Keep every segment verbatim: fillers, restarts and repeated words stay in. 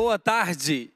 Boa tarde!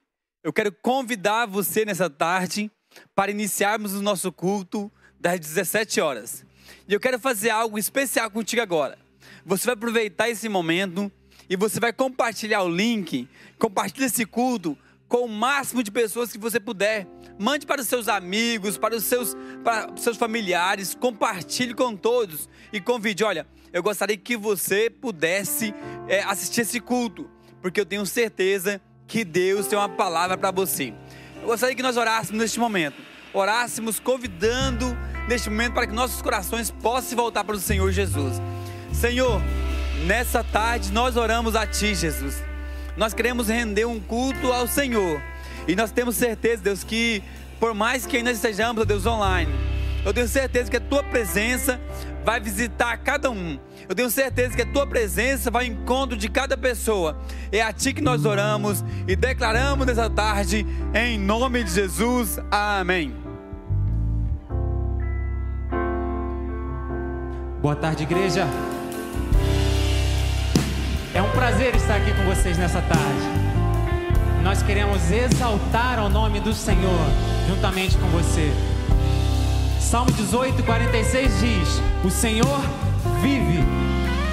Eu quero convidar você nessa tarde para iniciarmos o nosso culto das dezessete horas. E eu quero fazer algo especial contigo agora. Você vai aproveitar esse momento e você vai compartilhar o link, compartilha esse culto com o máximo de pessoas que você puder. Mande para os seus amigos, para os seus, para os seus familiares, compartilhe com todos e convide. Olha, eu gostaria que você pudesse é, assistir esse culto, porque eu tenho certeza que Deus tem uma palavra para você. Eu gostaria que nós orássemos neste momento, orássemos convidando neste momento para que nossos corações possam se voltar para o Senhor Jesus. Senhor, nessa tarde nós oramos a Ti, Jesus. Nós queremos render um culto ao Senhor e nós temos certeza, Deus, que por mais que ainda estejamos, ó Deus, online, eu tenho certeza que a Tua presença vai visitar cada um. Eu tenho certeza que a Tua presença vai ao encontro de cada pessoa. É a Ti que nós oramos e declaramos nessa tarde, em nome de Jesus. Amém. Boa tarde, igreja. É um prazer estar aqui com vocês nessa tarde. Nós queremos exaltar o nome do Senhor juntamente com você. Salmo dezoito, quarenta e seis diz: o Senhor vive,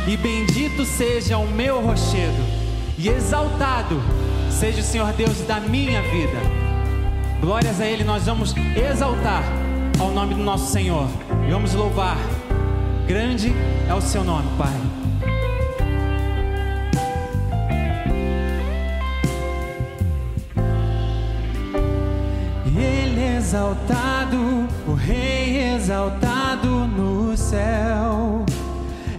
e bendito seja o meu rochedo, e exaltado seja o Senhor Deus da minha vida. Glórias a Ele, nós vamos exaltar ao nome do nosso Senhor e vamos louvar. Grande é o seu nome, Pai. Ele exaltado, o Rei exaltado no céu,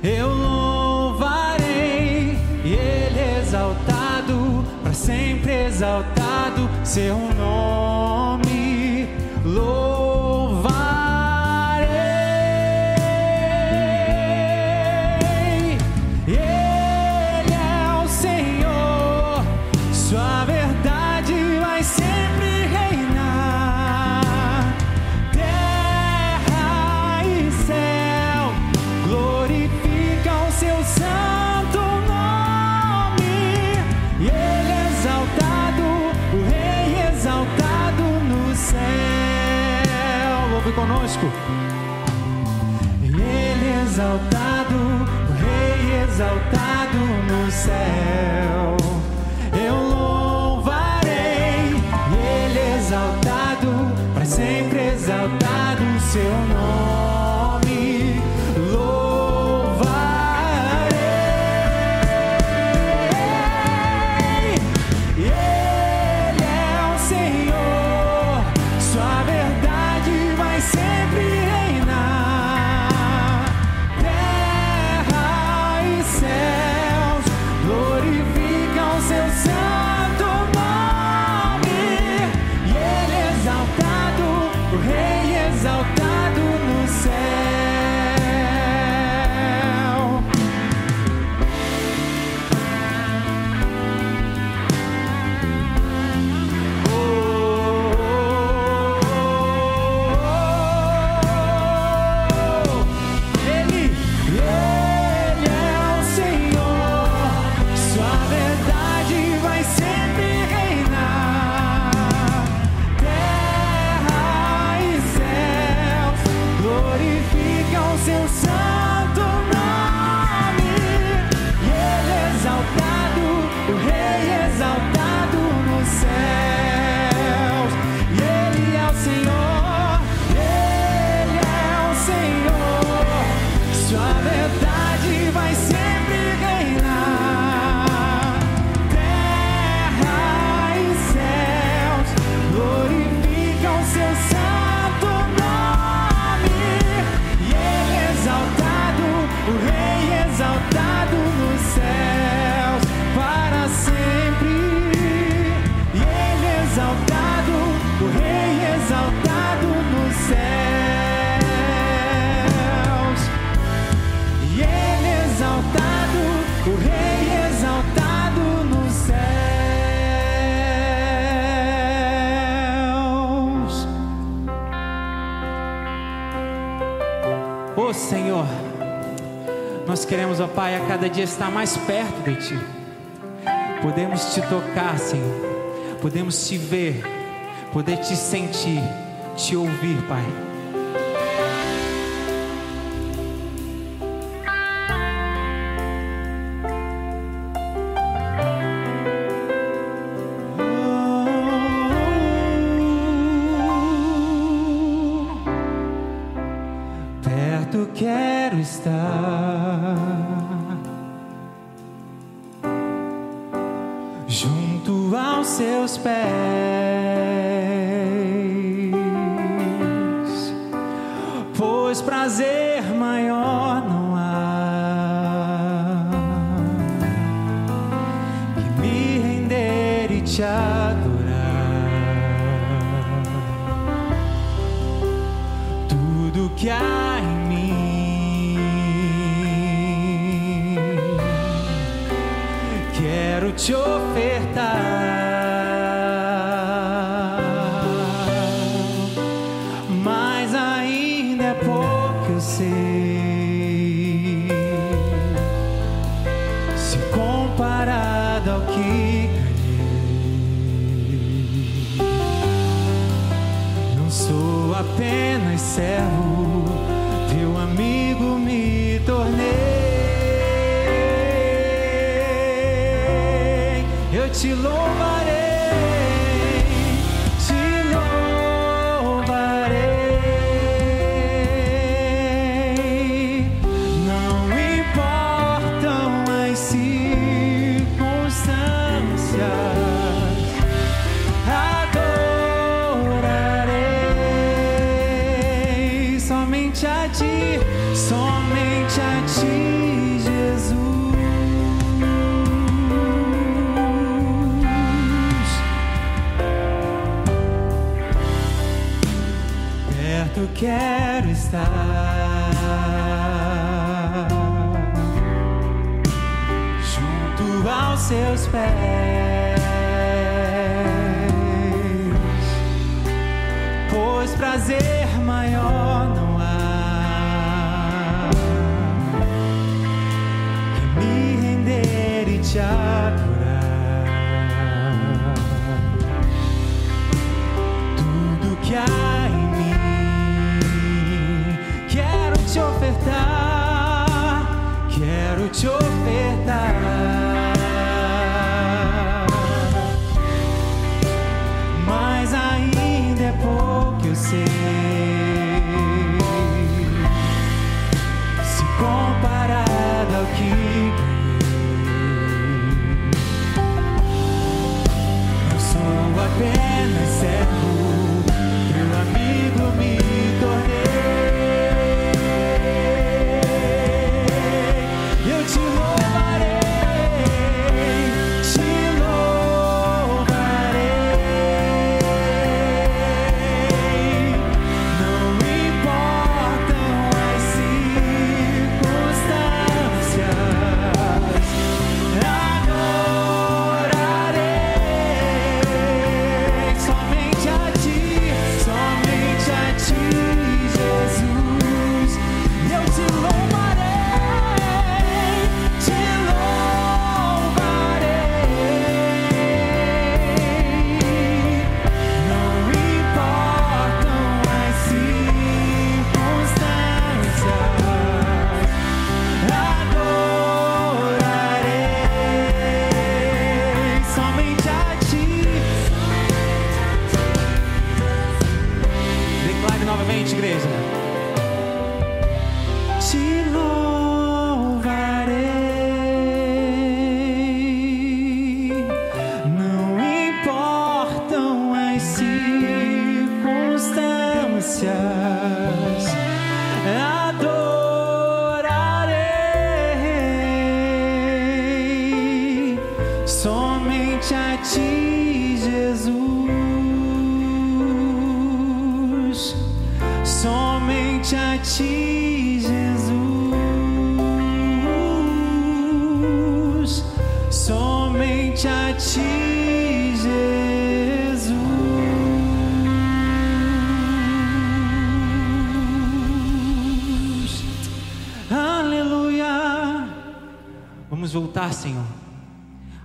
eu louvarei. Ele exaltado, para sempre exaltado, seu nome louvarei. Ele é o Senhor, sua verdade vai sempre conosco. Ele exaltado, o Rei exaltado no céu, eu louvarei. Ele exaltado, para sempre exaltado o seu nome louvarei. Ele é o Senhor, sua verdade sempre reinar, terra e céus glorificam seu santo nome. E Ele exaltado, o Rei exaltado no céu. Oh, seu santo nome. E Ele exaltado, o Rei exaltado nos céus. E Ele é o Senhor, Ele é o Senhor, sua verdade vai sempre reinar, terra e céus glorificam seu santo nome. Exaltado, o Rei exaltado nos céus para sempre. E Ele exaltado, o Rei exaltado nos céus. E Ele exaltado, o Rei exaltado nos céus. Ô Senhor, nós queremos, ó Pai, a cada dia estar mais perto de Ti. podemos te tocar, Senhor, podemos te ver, poder te sentir, te ouvir, Pai. Quero estar junto aos seus pés, pois prazer maior não há que me render e te adorar. Tudo que há te ofertar, quero te ofertar, mas ainda é pouco, eu sei, se comparado ao que ganhei. Eu sou apenas servo, teu amigo me tornei.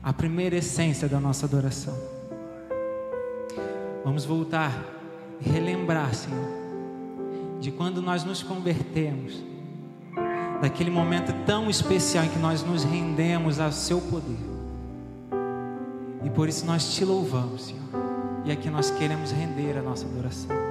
a primeira essência da nossa adoração. Vamos voltar e relembrar, Senhor, de quando nós nos convertemos, daquele momento tão especial em que nós nos rendemos ao seu poder. E por isso nós te louvamos, Senhor. E aqui nós queremos render a nossa adoração.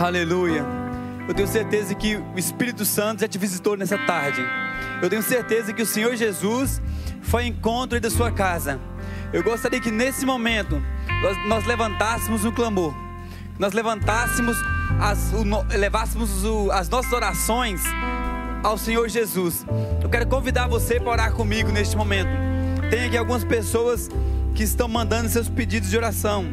Aleluia, eu tenho certeza que o Espírito Santo já te visitou nessa tarde. Eu tenho certeza que o Senhor Jesus foi ao encontro da sua casa. Eu gostaria que nesse momento nós, nós levantássemos um clamor, nós levantássemos, as, o, levássemos o, as nossas orações ao Senhor Jesus. Eu quero convidar você para orar comigo neste momento. Tem aqui algumas pessoas que estão mandando seus pedidos de oração.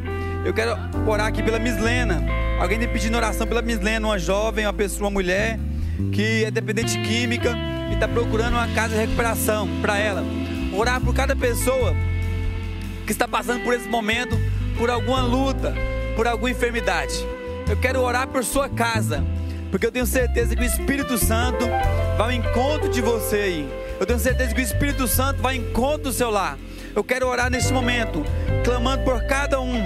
Eu quero orar aqui pela Mislena. Alguém tem pedido oração pela Mislena, uma jovem, uma pessoa, uma mulher que é dependente de química e está procurando uma casa de recuperação para ela. Orar por cada pessoa que está passando por esse momento, por alguma luta, por alguma enfermidade. Eu quero orar por sua casa, porque eu tenho certeza que o Espírito Santo vai ao encontro de você aí. Eu tenho certeza que o Espírito Santo vai ao encontro do seu lar. Eu quero orar neste momento, clamando por cada um.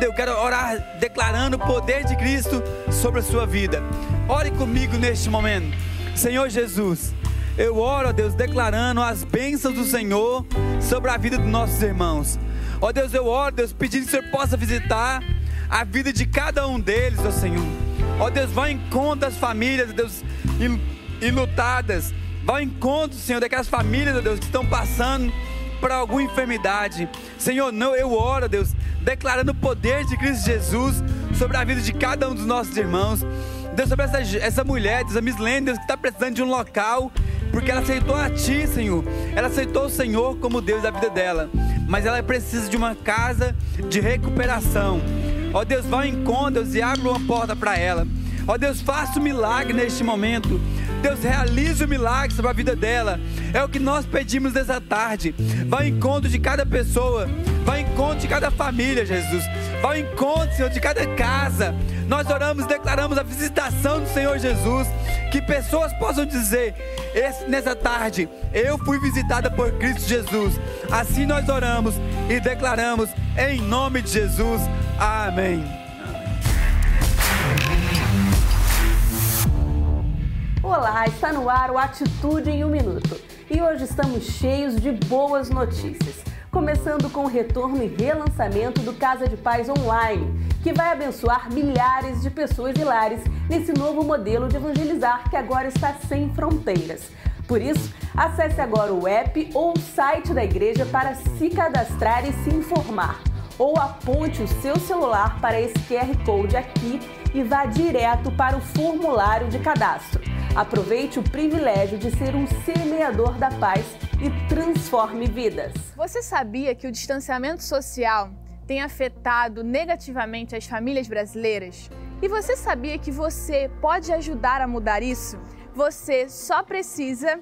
Eu quero orar declarando o poder de Cristo sobre a sua vida. Ore comigo neste momento. Senhor Jesus, eu oro, ó Deus, declarando as bênçãos do Senhor sobre a vida dos nossos irmãos. Ó Deus, eu oro, Deus, pedindo que o Senhor possa visitar a vida de cada um deles, ó Senhor. Ó Deus, vá em conta das famílias, ó Deus, enlutadas. Vá em conta, Senhor, daquelas famílias, ó Deus, que estão passando para alguma enfermidade. Senhor, não, eu oro, Deus, declarando o poder de Cristo Jesus sobre a vida de cada um dos nossos irmãos. Deus, sobre essa, essa mulher, Deus, a Mislena, Deus, que está precisando de um local, porque ela aceitou a Ti, Senhor. Ela aceitou o Senhor como Deus da vida dela, mas ela precisa de uma casa de recuperação. Ó Deus, vá em conta, Deus, e abre uma porta para ela. Ó Deus, faça um milagre neste momento. Deus, realize o milagre sobre a vida dela. É o que nós pedimos nessa tarde. Vai em encontro de cada pessoa. Vai em encontro de cada família, Jesus. Vai em encontro, Senhor, de cada casa. Nós oramos, declaramos a visitação do Senhor Jesus. Que pessoas possam dizer, nessa tarde, eu fui visitada por Cristo Jesus. Assim nós oramos e declaramos em nome de Jesus. Amém. Olá, está no ar o Atitude em um minuto e hoje estamos cheios de boas notícias, começando com o retorno e relançamento do Casa de Paz Online, que vai abençoar milhares de pessoas e lares nesse novo modelo de evangelizar que agora está sem fronteiras. Por isso, acesse agora o app ou o site da igreja para se cadastrar e se informar, ou aponte o seu celular para esse Q R Code aqui e vá direto para o formulário de cadastro. Aproveite o privilégio de ser um semeador da paz e transforme vidas. Você sabia que o distanciamento social tem afetado negativamente as famílias brasileiras? E você sabia que você pode ajudar a mudar isso? Você só precisa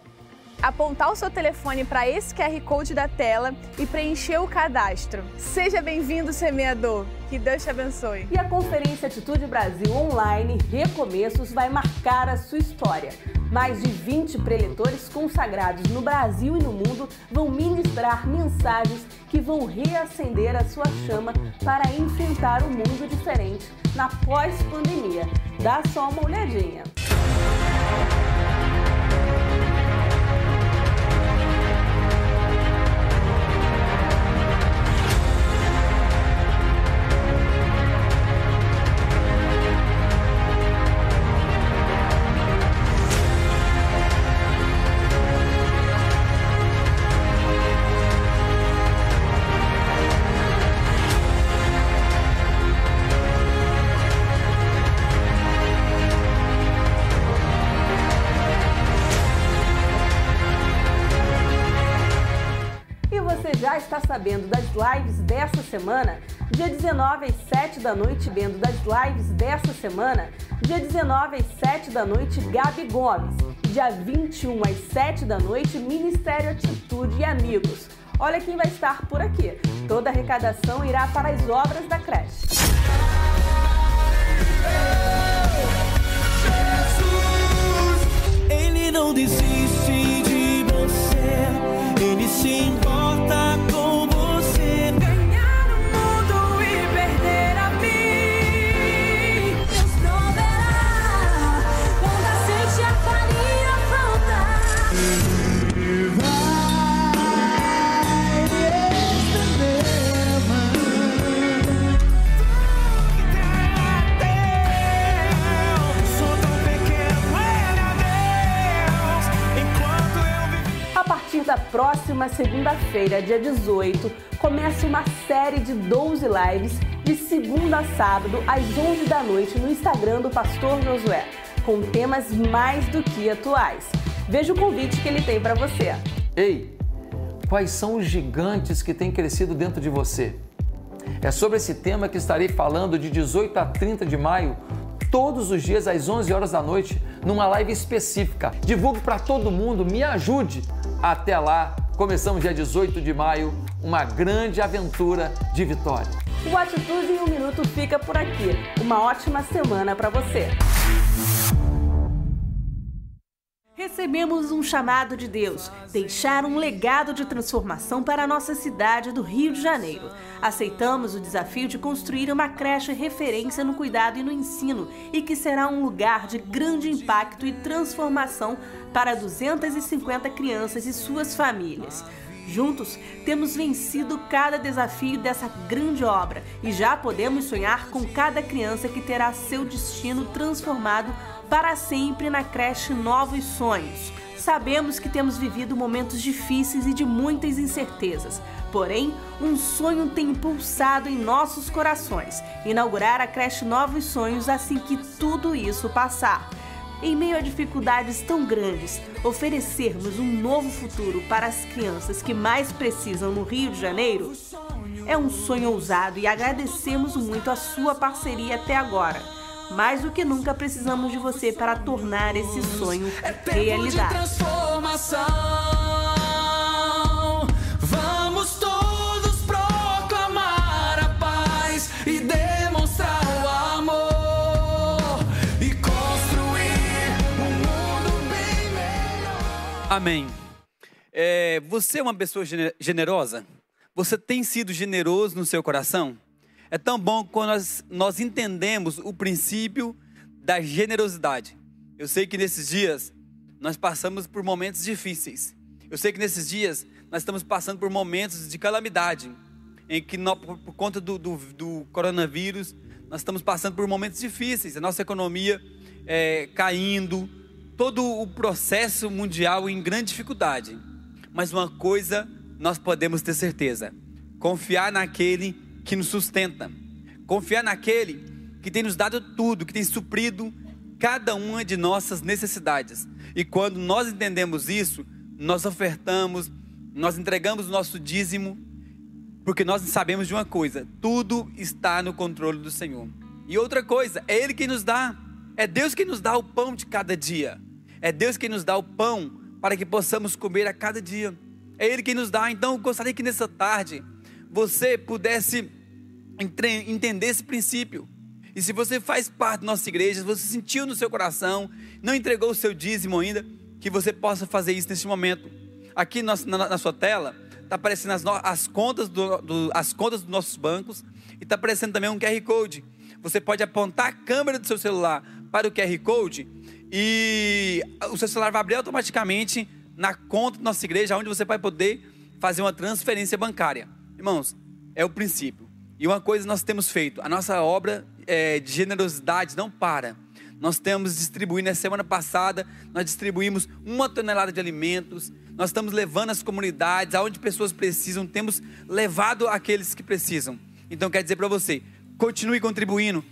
apontar o seu telefone para esse Q R Code da tela e preencher o cadastro. Seja bem-vindo, semeador. Que Deus te abençoe. E a Conferência Atitude Brasil Online Recomeços vai marcar a sua história. Mais de vinte preletores consagrados no Brasil e no mundo vão ministrar mensagens que vão reacender a sua chama para enfrentar um mundo diferente na pós-pandemia. Dá só uma olhadinha. Está sabendo das lives dessa semana? Dia dezenove às sete da noite, vendo das lives dessa semana. Dia dezenove às sete da noite, Gabi Gomes. Dia vinte e um às sete da noite, Ministério Atitude e Amigos. Olha quem vai estar por aqui. Toda a arrecadação irá para as obras da creche. Jesus, Ele não desiste de você, Ele se importa com segunda-feira, dia dezoito, começa uma série de doze lives de segunda a sábado, às onze da noite, no Instagram do Pastor Josué, com temas mais do que atuais. Veja o convite que ele tem para você. Ei, quais são os gigantes que têm crescido dentro de você? É sobre esse tema que estarei falando de dezoito a trinta de maio, todos os dias às onze horas da noite, numa live específica. Divulgue para todo mundo, me ajude. Até lá, começamos dia dezoito de maio, uma grande aventura de vitória. O Atitude em um Minuto fica por aqui. Uma ótima semana para você. Recebemos um chamado de Deus, deixar um legado de transformação para a nossa cidade do Rio de Janeiro. Aceitamos o desafio de construir uma creche referência no cuidado e no ensino e que será um lugar de grande impacto e transformação para duzentas e cinquenta crianças e suas famílias. Juntos, temos vencido cada desafio dessa grande obra e já podemos sonhar com cada criança que terá seu destino transformado para sempre na creche Novos Sonhos. Sabemos que temos vivido momentos difíceis e de muitas incertezas, porém, um sonho tem pulsado em nossos corações, inaugurar a creche Novos Sonhos assim que tudo isso passar. Em meio a dificuldades tão grandes, oferecermos um novo futuro para as crianças que mais precisam no Rio de Janeiro é um sonho ousado e agradecemos muito a sua parceria até agora. Mais do que nunca precisamos de você para tornar esse sonho realidade. Amém. É, você é uma pessoa generosa? Você tem sido generoso no seu coração? É tão bom quando nós, nós entendemos o princípio da generosidade. Eu sei que nesses dias nós passamos por momentos difíceis. Eu sei que nesses dias nós estamos passando por momentos de calamidade, em que nós, por conta do, do, do coronavírus, nós estamos passando por momentos difíceis. A nossa economia é, caindo, todo o processo mundial em grande dificuldade. Mas uma coisa nós podemos ter certeza: confiar naquele que nos sustenta, confiar naquele que tem nos dado tudo, que tem suprido cada uma de nossas necessidades. E quando nós entendemos isso, nós ofertamos, nós entregamos o nosso dízimo, porque nós sabemos de uma coisa: tudo está no controle do Senhor. E outra coisa, é Ele que nos dá, é Deus que nos dá o pão de cada dia. É Deus quem nos dá o pão para que possamos comer a cada dia. É Ele quem nos dá. Então eu gostaria que nessa tarde você pudesse entre... entender esse princípio. E se você faz parte da nossa igreja, se você sentiu no seu coração, não entregou o seu dízimo ainda, que você possa fazer isso neste momento. Aqui na, na sua tela está aparecendo as, no... as, contas do... Do... as contas dos nossos bancos e está aparecendo também um Q R Code. Você pode apontar a câmera do seu celular para o Q R Code e o seu celular vai abrir automaticamente na conta da nossa igreja, onde você vai poder fazer uma transferência bancária. Irmãos, é o princípio. E uma coisa nós temos feito, a nossa obra é, de generosidade não para. Nós temos distribuído, na semana passada, nós distribuímos uma tonelada de alimentos, nós estamos levando as comunidades, aonde pessoas precisam, temos levado aqueles que precisam. Então, quero dizer para você, continue contribuindo.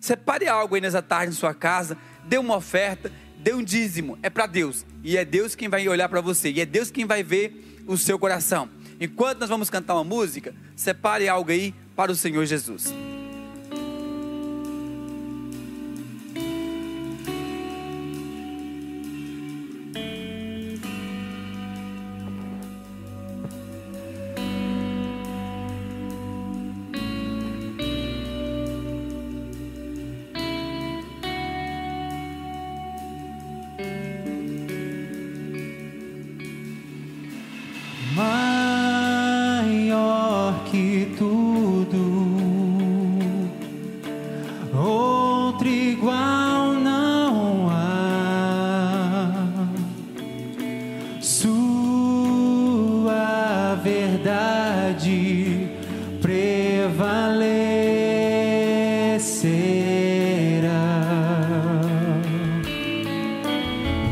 Separe algo aí nessa tarde em sua casa, dê uma oferta, dê um dízimo, é para Deus. E é Deus quem vai olhar para você, e é Deus quem vai ver o seu coração. Enquanto nós vamos cantar uma música, separe algo aí para o Senhor Jesus.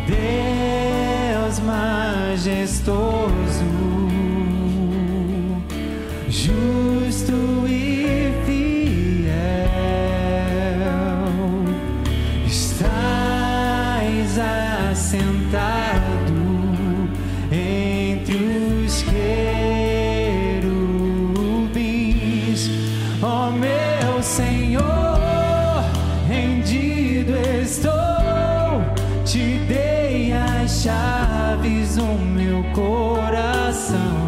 Deus majestoso. justo e fiel, estás assentado entre os querubins, ó meu Senhor, rendido estou, te dei as chaves do meu coração.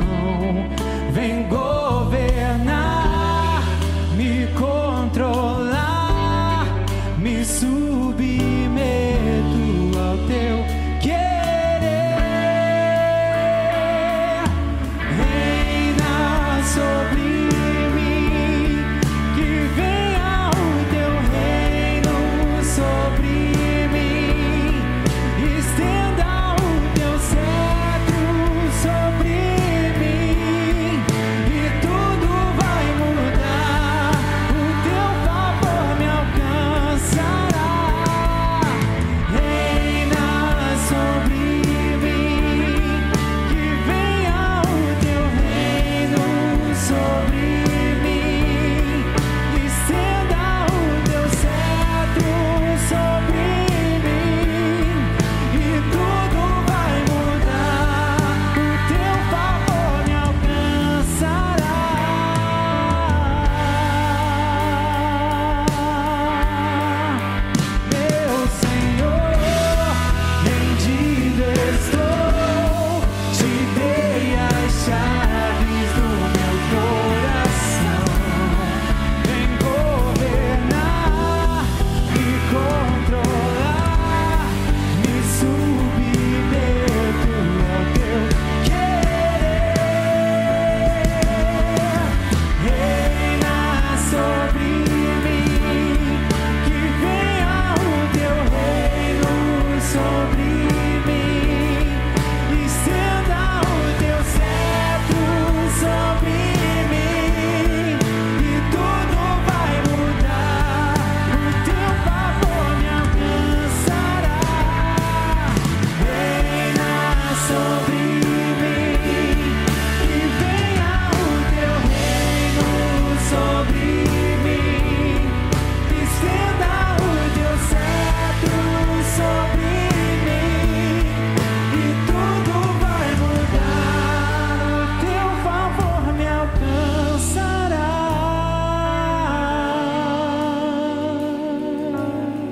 Vem governar, me controlar, me submeto ao teu querer. Reina sobre mim, que venha o teu reino sobre mim, estenda o teu cetro sobre mim.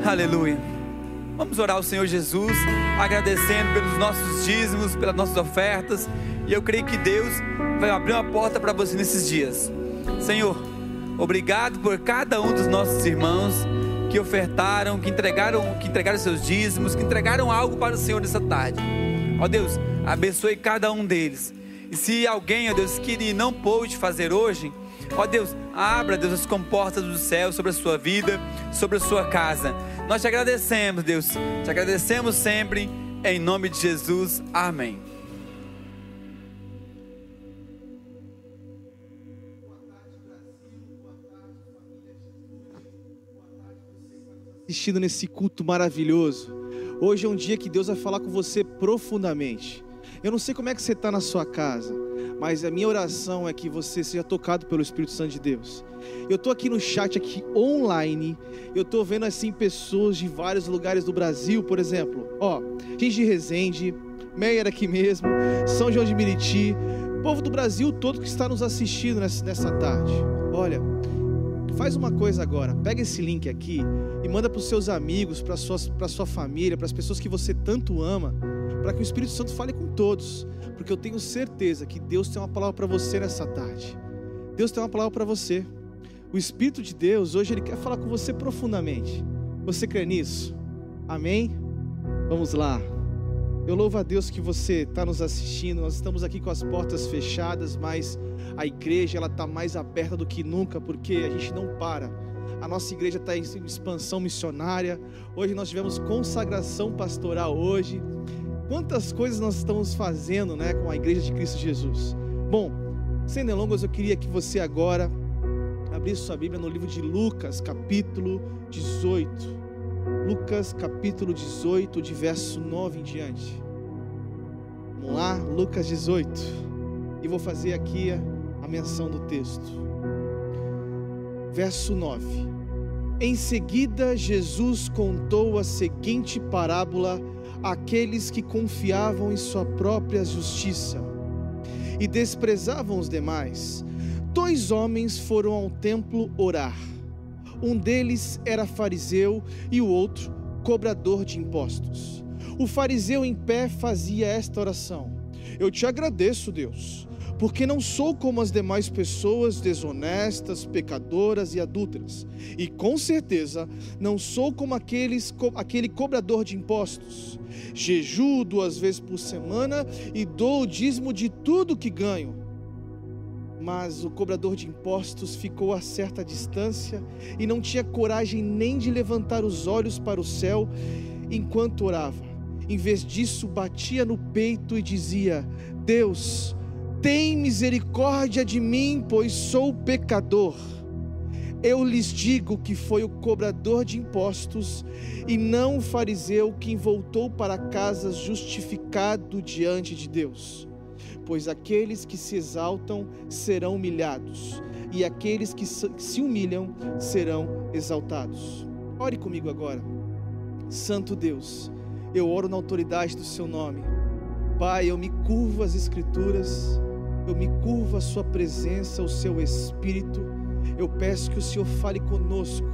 Aleluia, vamos orar ao Senhor Jesus, agradecendo pelos nossos dízimos, pelas nossas ofertas, e eu creio que Deus vai abrir uma porta para você nesses dias. Senhor, obrigado por cada um dos nossos irmãos que ofertaram, que entregaram, que entregaram seus dízimos, que entregaram algo para o Senhor nessa tarde. Ó Deus, abençoe cada um deles, e se alguém, ó Deus, que não pôde fazer hoje, ó Deus, abra, Deus, as comportas do céu sobre a sua vida, sobre a sua casa. Nós te agradecemos, Deus, te agradecemos sempre, em nome de Jesus, amém. Assistindo nesse culto maravilhoso, hoje é um dia que Deus vai falar com você profundamente. Eu não sei como é que você está na sua casa, mas a minha oração é que você seja tocado pelo Espírito Santo de Deus. Eu estou aqui no chat, aqui online, eu estou vendo assim pessoas de vários lugares do Brasil, por exemplo, ó, gente de Resende, Meyer aqui mesmo, São João de Meriti, povo do Brasil todo que está nos assistindo nessa tarde. Olha, faz uma coisa agora, pega esse link aqui e manda para os seus amigos, para a sua família, para as pessoas que você tanto ama, para que o Espírito Santo fale com todos, porque eu tenho certeza que Deus tem uma palavra para você nessa tarde. Deus tem uma palavra para você. O Espírito de Deus hoje ele quer falar com você profundamente. Você crê nisso? Amém? Vamos lá. Eu louvo a Deus que você está nos assistindo. Nós estamos aqui com as portas fechadas, mas a igreja ela está mais aberta do que nunca, porque a gente não para. A nossa igreja está em expansão missionária. Hoje nós tivemos consagração pastoral hoje. Quantas coisas nós estamos fazendo, né, com a igreja de Cristo Jesus. Bom, sem delongas, eu queria que você agora abrisse sua Bíblia no livro de Lucas, capítulo dezoito. Lucas, capítulo dezoito, de verso nove em diante. Vamos lá, Lucas dezoito. E vou fazer aqui a menção do texto. Verso nove. Em seguida, Jesus contou a seguinte parábola àqueles que confiavam em sua própria justiça e desprezavam os demais. Dois homens foram ao templo orar. Um deles era fariseu e o outro cobrador de impostos. O fariseu em pé fazia esta oração: eu te agradeço, Deus, porque não sou como as demais pessoas desonestas, pecadoras e adúlteras. E com certeza não sou como aqueles, aquele cobrador de impostos. Jejuo duas vezes por semana e dou o dízimo de tudo que ganho. Mas o cobrador de impostos ficou a certa distância e não tinha coragem nem de levantar os olhos para o céu enquanto orava. Em vez disso, batia no peito e dizia: Deus, tem misericórdia de mim, pois sou pecador. Eu lhes digo que foi o cobrador de impostos e não o fariseu quem voltou para casa justificado diante de Deus. Pois aqueles que se exaltam serão humilhados, e aqueles que se humilham serão exaltados. Ore comigo agora. Santo Deus, eu oro na autoridade do seu nome. Pai, eu me curvo às Escrituras, eu me curvo à sua presença, ao seu Espírito. Eu peço que o Senhor fale conosco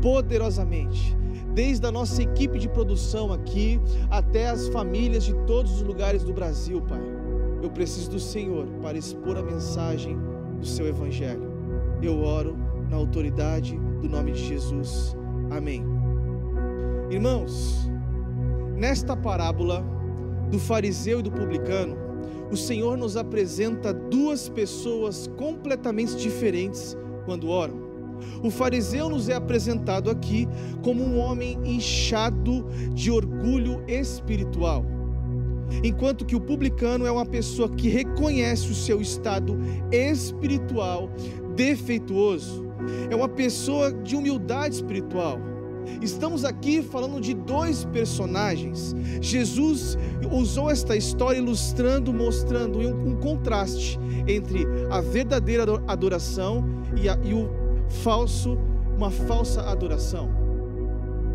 poderosamente, desde a nossa equipe de produção aqui até as famílias de todos os lugares do Brasil, Pai. Eu preciso do Senhor para expor a mensagem do seu Evangelho. Eu oro na autoridade do nome de Jesus. Amém. Irmãos, nesta parábola do fariseu e do publicano, o Senhor nos apresenta duas pessoas completamente diferentes quando oram. O fariseu nos é apresentado aqui como um homem inchado de orgulho espiritual, enquanto que o publicano é uma pessoa que reconhece o seu estado espiritual defeituoso. É uma pessoa de humildade espiritual. Estamos aqui falando de dois personagens. Jesus usou esta história ilustrando, mostrando um contraste entre a verdadeira adoração e, a, e o falso, uma falsa adoração.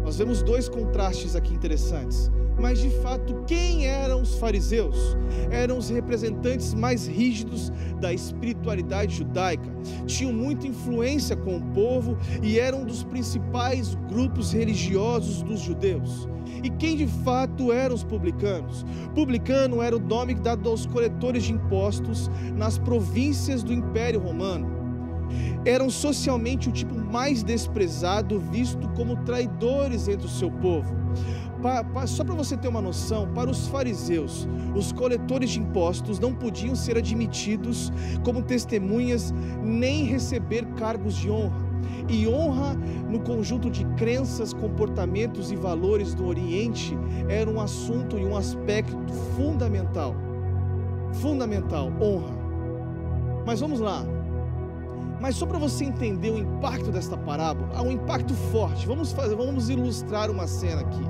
Nós vemos dois contrastes aqui interessantes. Mas de fato, quem eram os fariseus? Eram os representantes mais rígidos da espiritualidade judaica. Tinham muita influência com o povo e eram um dos principais grupos religiosos dos judeus. E quem de fato eram os publicanos? Publicano era o nome dado aos coletores de impostos nas províncias do Império Romano. Eram socialmente o tipo mais desprezado, visto como traidores entre o seu povo. Pa, pa, só para você ter uma noção, para os fariseus, os coletores de impostos não podiam ser admitidos como testemunhas nem receber cargos de honra. E honra, no conjunto de crenças, comportamentos e valores do Oriente, era um assunto e um aspecto fundamental. Fundamental, honra. Mas vamos lá. Mas só para você entender o impacto desta parábola, há um impacto forte. Vamos fazer, vamos ilustrar uma cena aqui.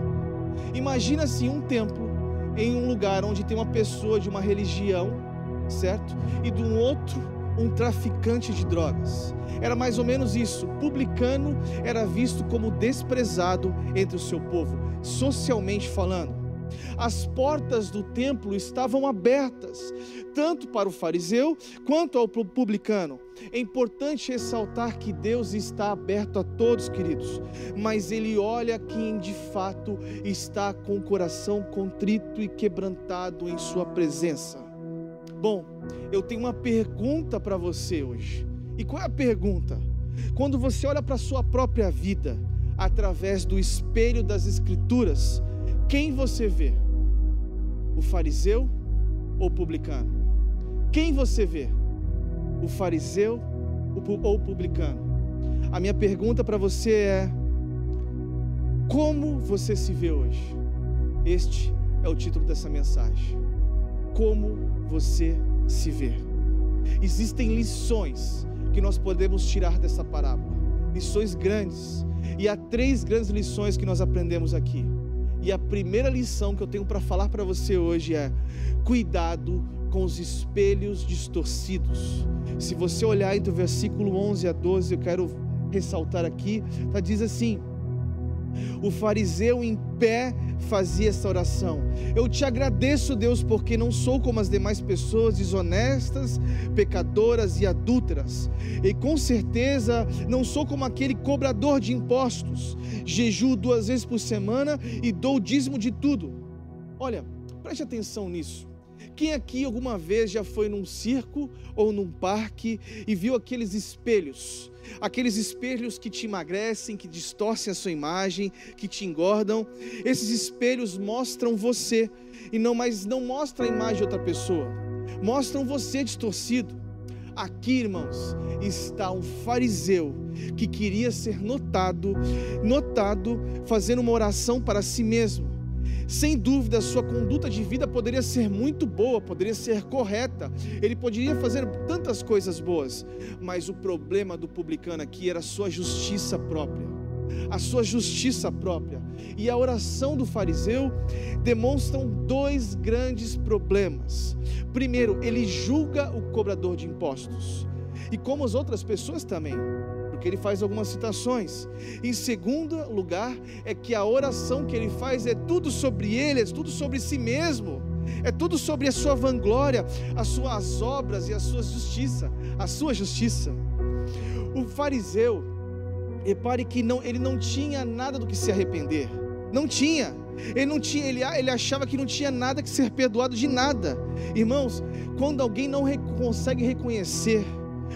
Imagina assim um templo em um lugar onde tem uma pessoa de uma religião, certo? E de um outro, um traficante de drogas. Era mais ou menos isso. O publicano era visto como desprezado entre o seu povo, socialmente falando. As portas do templo estavam abertas, tanto para o fariseu quanto ao publicano. É importante ressaltar que Deus está aberto a todos, queridos, mas Ele olha quem de fato está com o coração contrito e quebrantado em sua presença. Bom, eu tenho uma pergunta para você hoje. E qual é a pergunta? Quando você olha para a sua própria vida, através do espelho das Escrituras, quem você vê? O fariseu ou o publicano? Quem você vê? O fariseu ou o publicano? A minha pergunta para você é: como você se vê hoje? Este é o título dessa mensagem. Como você se vê? Existem lições que nós podemos tirar dessa parábola. Lições grandes. E há três grandes lições que nós aprendemos aqui. E a primeira lição que eu tenho para falar para você hoje é: cuidado com os espelhos distorcidos. Se você olhar entre o versículo onze a doze, eu quero ressaltar aqui, tá, diz assim: o fariseu em pé fazia essa oração: eu te agradeço, Deus, porque não sou como as demais pessoas desonestas, pecadoras e adúlteras, e com certeza não sou como aquele cobrador de impostos, jejuo duas vezes por semana e dou o dízimo de tudo. Olha, preste atenção nisso. Quem aqui alguma vez já foi num circo ou num parque e viu aqueles espelhos? Aqueles espelhos que te emagrecem, que distorcem a sua imagem, que te engordam. Esses espelhos mostram você, e não, mas não mostram a imagem de outra pessoa. Mostram você distorcido. Aqui, irmãos, está um fariseu que queria ser notado, notado fazendo uma oração para si mesmo. Sem dúvida, sua conduta de vida poderia ser muito boa, poderia ser correta, ele poderia fazer tantas coisas boas, mas o problema do publicano aqui era a sua justiça própria, a sua justiça própria. E a oração do fariseu demonstram dois grandes problemas. Primeiro, ele julga o cobrador de impostos, e como as outras pessoas também, que ele faz algumas citações. Em segundo lugar, é que a oração que ele faz é tudo sobre ele, é tudo sobre si mesmo, é tudo sobre a sua vanglória, as suas obras e a sua justiça, a sua justiça. O fariseu, repare que não, ele não tinha nada do que se arrepender, não tinha, ele, não tinha ele, ele achava que não tinha nada que ser perdoado de nada. Irmãos, quando alguém não re, consegue reconhecer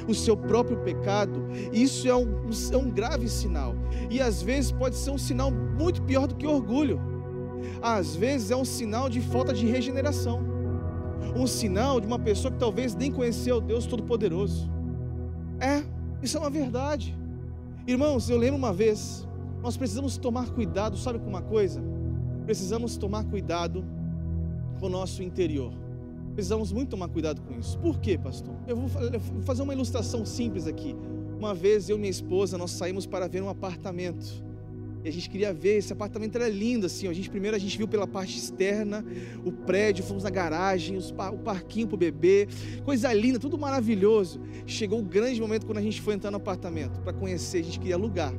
o seu próprio pecado, isso é um, é um grave sinal, e às vezes pode ser um sinal muito pior do que orgulho. Às vezes é um sinal de falta de regeneração, um sinal de uma pessoa que talvez nem conheceu o Deus Todo-Poderoso. É, isso é uma verdade, irmãos. Eu lembro uma vez, nós precisamos tomar cuidado, sabe com uma coisa? Precisamos tomar cuidado com o nosso interior. Precisamos muito tomar cuidado com isso. Por quê, pastor? Eu vou fazer uma ilustração simples aqui. Uma vez eu e minha esposa, nós saímos para ver um apartamento. E a gente queria ver, esse apartamento era lindo assim. A gente, primeiro a gente viu pela parte externa, o prédio, fomos na garagem, os, o parquinho para o bebê. Coisa linda, tudo maravilhoso. Chegou o grande momento quando a gente foi entrar no apartamento. Para conhecer, a gente queria alugar.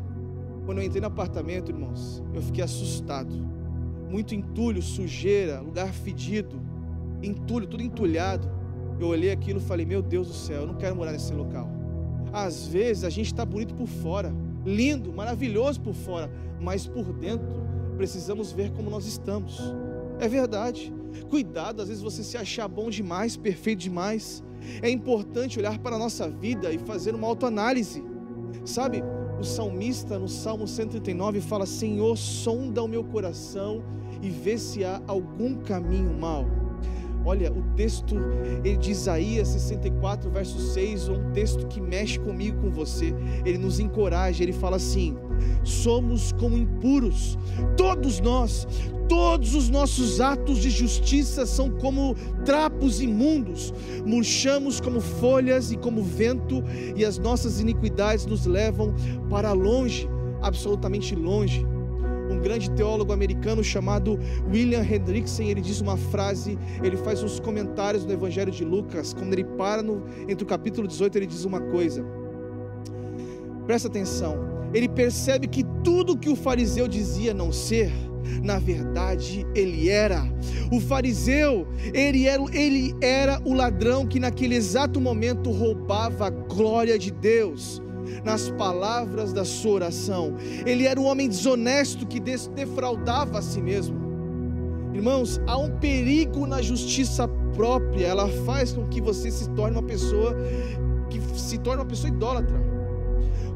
Quando eu entrei no apartamento, irmãos, eu fiquei assustado. Muito entulho, sujeira, lugar fedido. Entulho, tudo entulhado. Eu olhei aquilo e falei: meu Deus do céu, eu não quero morar nesse local. Às vezes a gente está bonito por fora, lindo, maravilhoso por fora, mas por dentro precisamos ver como nós estamos. É verdade. Cuidado, às vezes você se achar bom demais, perfeito demais. É importante olhar para a nossa vida e fazer uma autoanálise. Sabe, o salmista no Salmo cento e trinta e nove fala: Senhor, sonda o meu coração e vê se há algum caminho mau. Olha, o texto de Isaías sessenta e quatro, verso seis, é um texto que mexe comigo, com você. Ele nos encoraja, ele fala assim: somos como impuros, todos nós, todos os nossos atos de justiça são como trapos imundos, murchamos como folhas e como vento, e as nossas iniquidades nos levam para longe, absolutamente longe. Um grande teólogo americano chamado William Hendriksen, ele diz uma frase, ele faz uns comentários no Evangelho de Lucas, quando ele para no, entre o capítulo dezoito, ele diz uma coisa, presta atenção, ele percebe que tudo que o fariseu dizia não ser, na verdade ele era. O fariseu, ele era, ele era o ladrão que naquele exato momento roubava a glória de Deus nas palavras da sua oração. Ele era um homem desonesto que defraudava a si mesmo. Irmãos, há um perigo na justiça própria. Ela faz com que você se torne uma pessoa que se torne uma pessoa idólatra.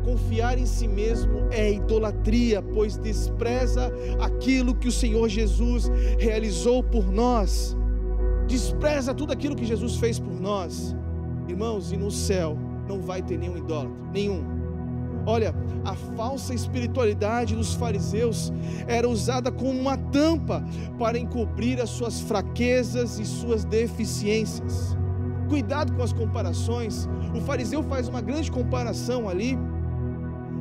Confiar em si mesmo é idolatria, pois despreza aquilo que o Senhor Jesus realizou por nós. Despreza tudo aquilo que Jesus fez por nós. Irmãos, e no céu não vai ter nenhum idólatra, nenhum. Olha, a falsa espiritualidade dos fariseus era usada como uma tampa para encobrir as suas fraquezas e suas deficiências. Cuidado com as comparações. O fariseu faz uma grande comparação ali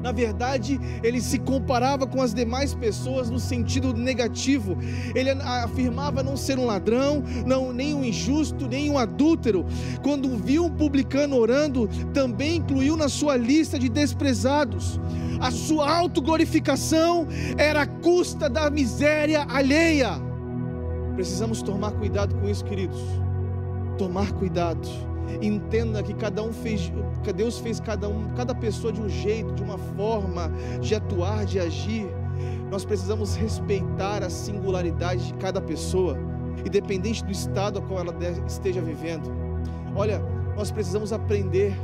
Na verdade, ele se comparava com as demais pessoas no sentido negativo. Ele afirmava não ser um ladrão, não, nem um injusto, nem um adúltero. Quando viu um publicano orando, também incluiu na sua lista de desprezados. A sua autoglorificação era a custa da miséria alheia. Precisamos tomar cuidado com isso, queridos. Tomar cuidado. Entenda que cada um fez, Deus fez cada um, cada pessoa de um jeito, de uma forma de atuar, de agir. Nós precisamos respeitar a singularidade de cada pessoa, independente do estado a qual ela esteja vivendo. Olha, nós precisamos aprender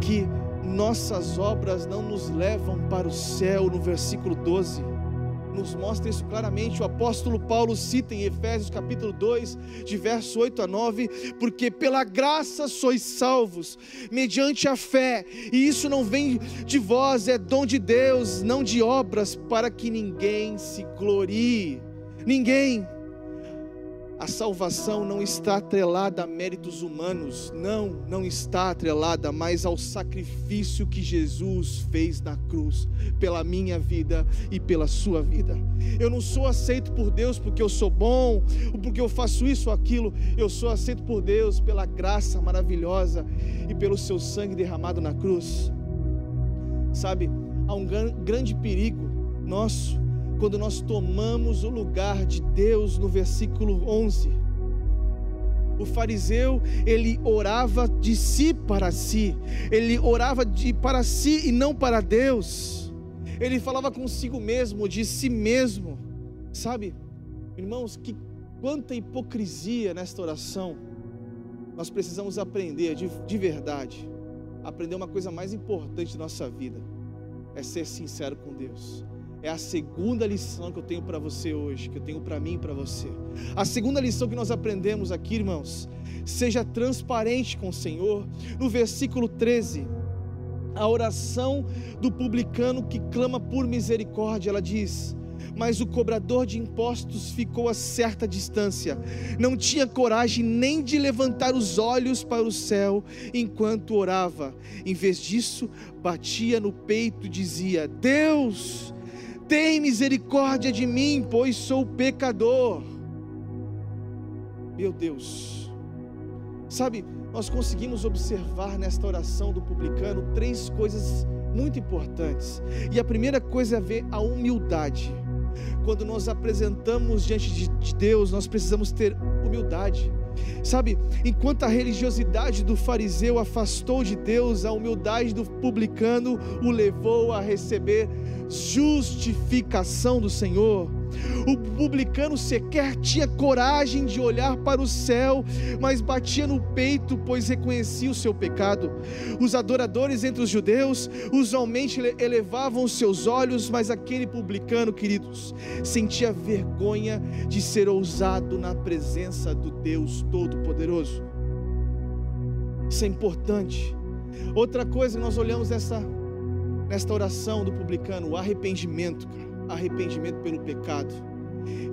que nossas obras não nos levam para o céu, no versículo doze. Nos mostra isso claramente, o apóstolo Paulo cita em Efésios capítulo dois, de verso oito a nove, porque pela graça sois salvos, mediante a fé, e isso não vem de vós, é dom de Deus, não de obras, para que ninguém se glorie, ninguém. A salvação não está atrelada a méritos humanos, não, não está atrelada, mas ao sacrifício que Jesus fez na cruz, pela minha vida e pela sua vida. Eu não sou aceito por Deus porque eu sou bom, ou porque eu faço isso ou aquilo, eu sou aceito por Deus pela graça maravilhosa e pelo seu sangue derramado na cruz. Sabe, há um grande perigo nosso, quando nós tomamos o lugar de Deus no versículo onze. O fariseu, ele orava de si para si, ele orava de para si e não para Deus, ele falava consigo mesmo, de si mesmo, sabe, irmãos, que quanta hipocrisia nesta oração. Nós precisamos aprender de, de verdade, aprender uma coisa mais importante da nossa vida, é ser sincero com Deus. É a segunda lição que eu tenho para você hoje, que eu tenho para mim e para você. A segunda lição que nós aprendemos aqui, irmãos, seja transparente com o Senhor. No versículo treze, a oração do publicano que clama por misericórdia, ela diz: mas o cobrador de impostos ficou a certa distância, não tinha coragem nem de levantar os olhos para o céu enquanto orava. Em vez disso, batia no peito e dizia: Deus, tem misericórdia de mim, pois sou pecador. Meu Deus, sabe, nós conseguimos observar nesta oração do publicano três coisas muito importantes. E a primeira coisa é ver a humildade. Quando nós apresentamos diante de Deus, nós precisamos ter humildade. Sabe, enquanto a religiosidade do fariseu afastou de Deus, a humildade do publicano o levou a receber justificação do Senhor. O publicano sequer tinha coragem de olhar para o céu, mas batia no peito, pois reconhecia o seu pecado. Os adoradores entre os judeus usualmente elevavam os seus olhos, mas aquele publicano, queridos, sentia vergonha de ser ousado na presença do Deus Todo-Poderoso. Isso é importante. Outra coisa que nós olhamos nessa, nesta oração do publicano, o arrependimento, cara. Arrependimento pelo pecado.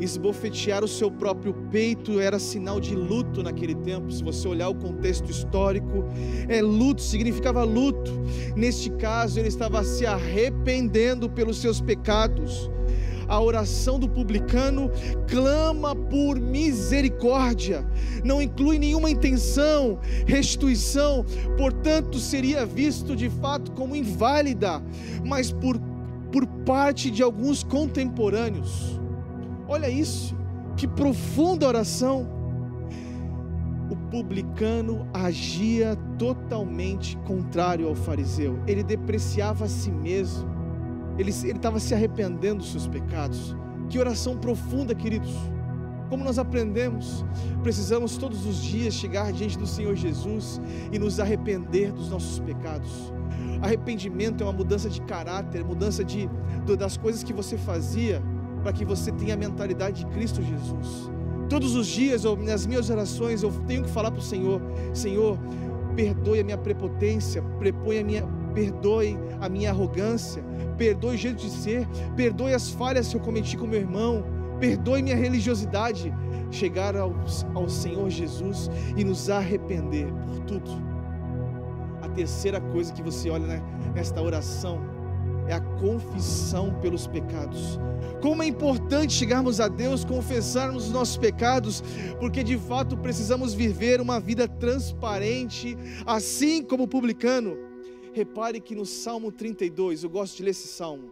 Esbofetear o seu próprio peito era sinal de luto naquele tempo. Se você olhar o contexto histórico, é luto, significava luto. Neste caso, ele estava se arrependendo pelos seus pecados. A oração do publicano clama por misericórdia, não inclui nenhuma intenção, restituição, portanto seria visto de fato como inválida, mas por por parte de alguns contemporâneos. Olha isso, que profunda oração. O publicano agia totalmente contrário ao fariseu, ele depreciava a si mesmo, ele estava se arrependendo dos seus pecados. Que oração profunda, queridos. Como nós aprendemos, precisamos todos os dias chegar diante do Senhor Jesus e nos arrepender dos nossos pecados. Arrependimento é uma mudança de caráter, mudança de, das coisas que você fazia, para que você tenha a mentalidade de Cristo Jesus. Todos os dias, eu, nas minhas orações, eu tenho que falar para o Senhor: Senhor, perdoe a minha prepotência, a minha, perdoe a minha arrogância, perdoe o jeito de ser, perdoe as falhas que eu cometi com meu irmão, perdoe minha religiosidade. Chegar ao, ao Senhor Jesus e nos arrepender por tudo. A terceira coisa que você olha nesta oração é a confissão pelos pecados. Como é importante chegarmos a Deus, confessarmos os nossos pecados, porque de fato precisamos viver uma vida transparente, assim como o publicano. Repare que no Salmo trinta e dois, eu gosto de ler esse Salmo,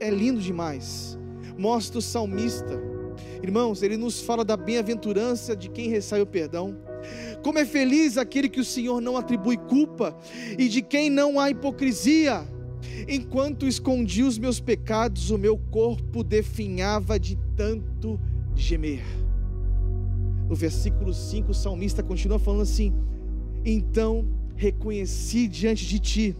é lindo demais, mostra o salmista, irmãos, ele nos fala da bem-aventurança de quem recebe o perdão. Como é feliz aquele que o Senhor não atribui culpa e de quem não há hipocrisia. Enquanto escondi os meus pecados, o meu corpo definhava de tanto gemer. No versículo cinco, o salmista continua falando assim: então reconheci diante de ti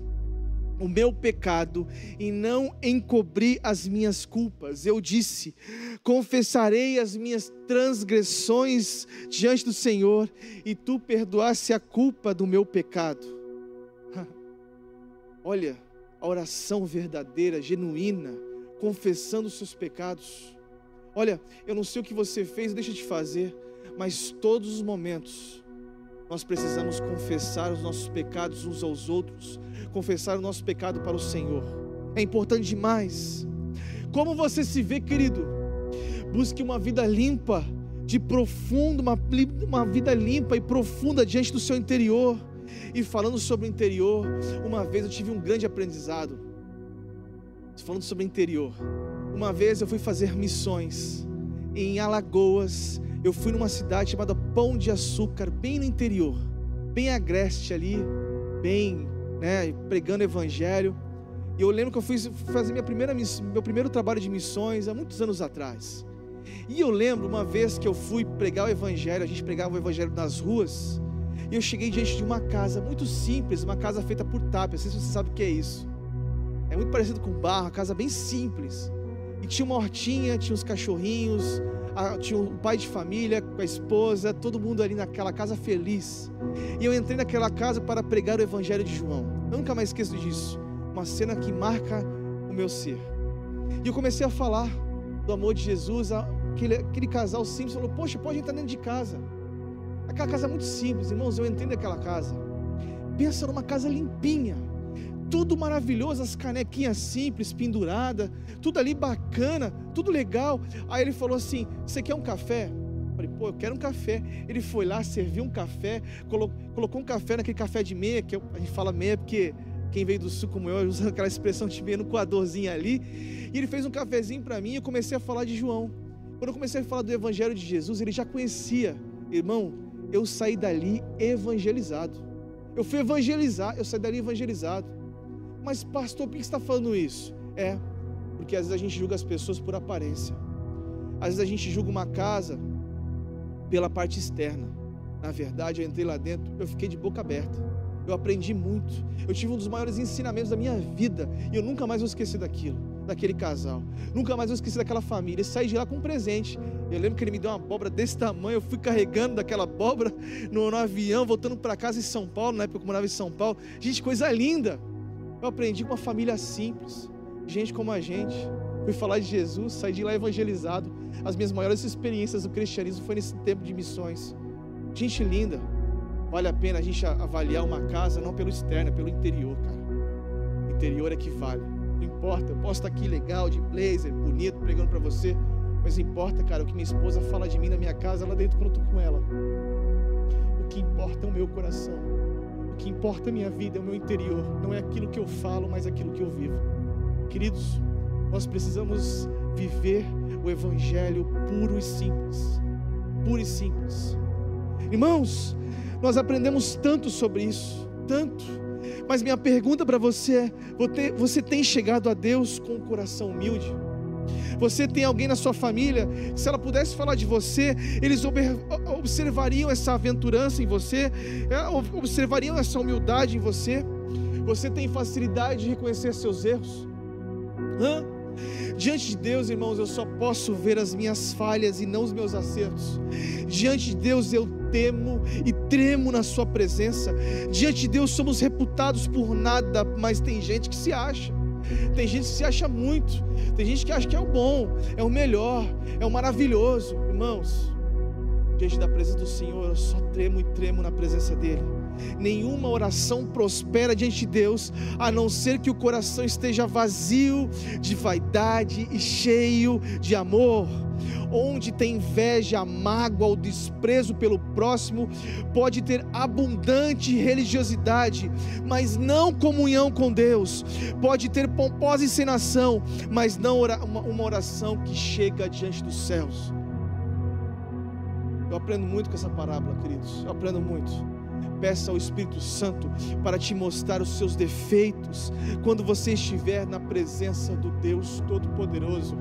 o meu pecado e não encobri as minhas culpas. Eu disse: confessarei as minhas transgressões diante do Senhor, e tu perdoaste a culpa do meu pecado. Olha a oração verdadeira, genuína, confessando os seus pecados. Olha, eu não sei o que você fez, deixa de fazer, mas todos os momentos nós precisamos confessar os nossos pecados uns aos outros, confessar o nosso pecado para o Senhor. É importante demais. Como você se vê, querido? Busque uma vida limpa, de profundo, uma, uma vida limpa e profunda diante do seu interior. E falando sobre o interior, uma vez eu tive um grande aprendizado. Falando sobre o interior, uma vez eu fui fazer missões em Alagoas. Eu fui numa cidade chamada Pão de Açúcar, bem no interior, bem agreste ali, bem, né, pregando evangelho. E eu lembro que eu fui fazer minha primeira, meu primeiro trabalho de missões há muitos anos atrás. E eu lembro uma vez que eu fui pregar o evangelho, a gente pregava o evangelho nas ruas. E eu cheguei diante de uma casa muito simples, uma casa feita por tápia, não sei se você sabe o que é isso. É muito parecido com barro, uma casa bem simples. E tinha uma hortinha, tinha uns cachorrinhos, tinha um pai de família com a esposa, todo mundo ali naquela casa feliz. E eu entrei naquela casa para pregar o evangelho de João. Eu nunca mais esqueço disso, uma cena que marca o meu ser. E eu comecei a falar do amor de Jesus. Aquele, aquele casal simples falou: poxa, pode entrar dentro de casa. Aquela casa é muito simples, irmãos. Eu entrei naquela casa, pensa numa casa limpinha, tudo maravilhoso, as canequinhas simples, penduradas, tudo ali bacana, tudo legal. Aí ele falou assim: você quer um café? Eu falei: pô, eu quero um café. Ele foi lá, serviu um café, colocou um café naquele café de meia, que a gente fala meia porque quem veio do sul como eu, usa aquela expressão de meia no coadorzinho ali. E ele fez um cafezinho para mim e eu comecei a falar de João. Quando eu comecei a falar do evangelho de Jesus, ele já conhecia. Irmão, eu saí dali evangelizado. Eu fui evangelizar, eu saí dali evangelizado. Mas pastor, por que você está falando isso? É, porque às vezes a gente julga as pessoas por aparência. Às vezes a gente julga uma casa pela parte externa. Na verdade, eu entrei lá dentro, eu fiquei de boca aberta. Eu aprendi muito. Eu tive um dos maiores ensinamentos da minha vida. E eu nunca mais vou esquecer daquilo, daquele casal. Nunca mais vou esquecer daquela família. Eu saí de lá com um presente. Eu lembro que ele me deu uma abóbora desse tamanho. Eu fui carregando daquela abóbora no, no avião, voltando para casa em São Paulo, na época que eu morava em São Paulo. Gente, coisa linda! Eu aprendi com uma família simples, gente como a gente. Fui falar de Jesus, saí de lá evangelizado. As minhas maiores experiências do cristianismo foi nesse tempo de missões. Gente linda. Vale a pena a gente avaliar uma casa não pelo externo, é pelo interior, cara. O interior é que vale. Não importa, eu posso estar aqui legal, de blazer, bonito, pregando pra você, mas importa, cara, o que minha esposa fala de mim na minha casa, lá dentro, quando eu tô com ela. O que importa é o meu coração. O que importa a minha vida é o meu interior. Não é aquilo que eu falo, mas aquilo que eu vivo. Queridos, nós precisamos viver o evangelho puro e simples. Puro e simples. Irmãos, nós aprendemos tanto sobre isso, tanto. Mas minha pergunta para você é: você tem chegado a Deus com o coração humilde? Você tem alguém na sua família que, se ela pudesse falar de você, eles observariam essa aventurança em você, observariam essa humildade em você? Você tem facilidade de reconhecer seus erros? Hã? Diante de Deus, irmãos, eu só posso ver as minhas falhas e não os meus acertos. Diante de Deus eu temo e tremo na sua presença. Diante de Deus somos reputados por nada, mas tem gente que se acha. Tem gente que se acha muito, tem gente que acha que é o bom, é o melhor, é o maravilhoso. Irmãos, diante da presença do Senhor, eu só tremo e tremo na presença dEle. Nenhuma oração prospera diante de Deus, a não ser que o coração esteja vazio de vaidade e cheio de amor. Onde tem inveja, a mágoa, o desprezo pelo próximo, pode ter abundante religiosidade, mas não comunhão com Deus. Pode ter pomposa encenação, mas não uma oração que chega diante dos céus. Eu aprendo muito com essa parábola, queridos. Eu aprendo muito. Peça ao Espírito Santo para te mostrar os seus defeitos quando você estiver na presença do Deus Todo-Poderoso.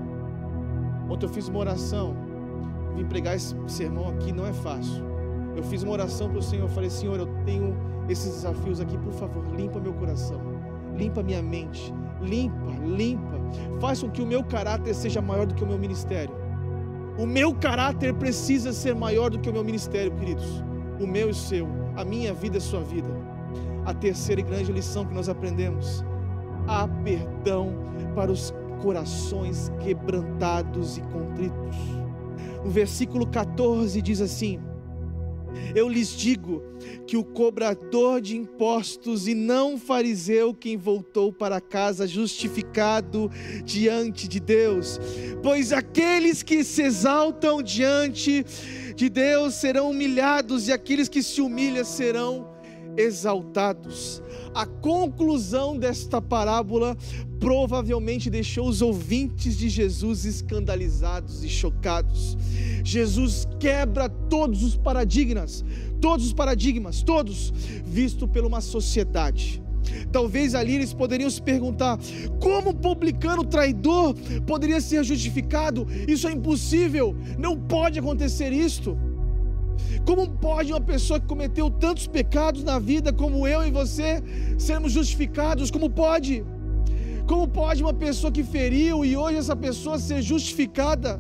Ontem eu fiz uma oração, vim pregar esse sermão aqui, não é fácil. Eu fiz uma oração para o Senhor, eu falei: Senhor, eu tenho esses desafios aqui, por favor, limpa meu coração, limpa minha mente, limpa, limpa. Faz com que o meu caráter seja maior do que o meu ministério. O meu caráter precisa ser maior do que o meu ministério, queridos. O meu e o seu, a minha vida e a sua vida. A terceira e grande lição que nós aprendemos: há perdão para os corações quebrantados e contritos. O versículo quatorze diz assim: eu lhes digo que o cobrador de impostos e não fariseu quem voltou para casa justificado diante de Deus, pois aqueles que se exaltam diante de Deus serão humilhados e aqueles que se humilham serão exaltados. A conclusão desta parábola provavelmente deixou os ouvintes de Jesus escandalizados e chocados. Jesus quebra todos os paradigmas, todos os paradigmas, todos, visto por uma sociedade. Talvez ali eles poderiam se perguntar: como o publicano traidor poderia ser justificado? Isso é impossível, não pode acontecer isto. Como pode uma pessoa que cometeu tantos pecados na vida como eu e você sermos justificados? Como pode? Como pode uma pessoa que feriu e hoje essa pessoa ser justificada?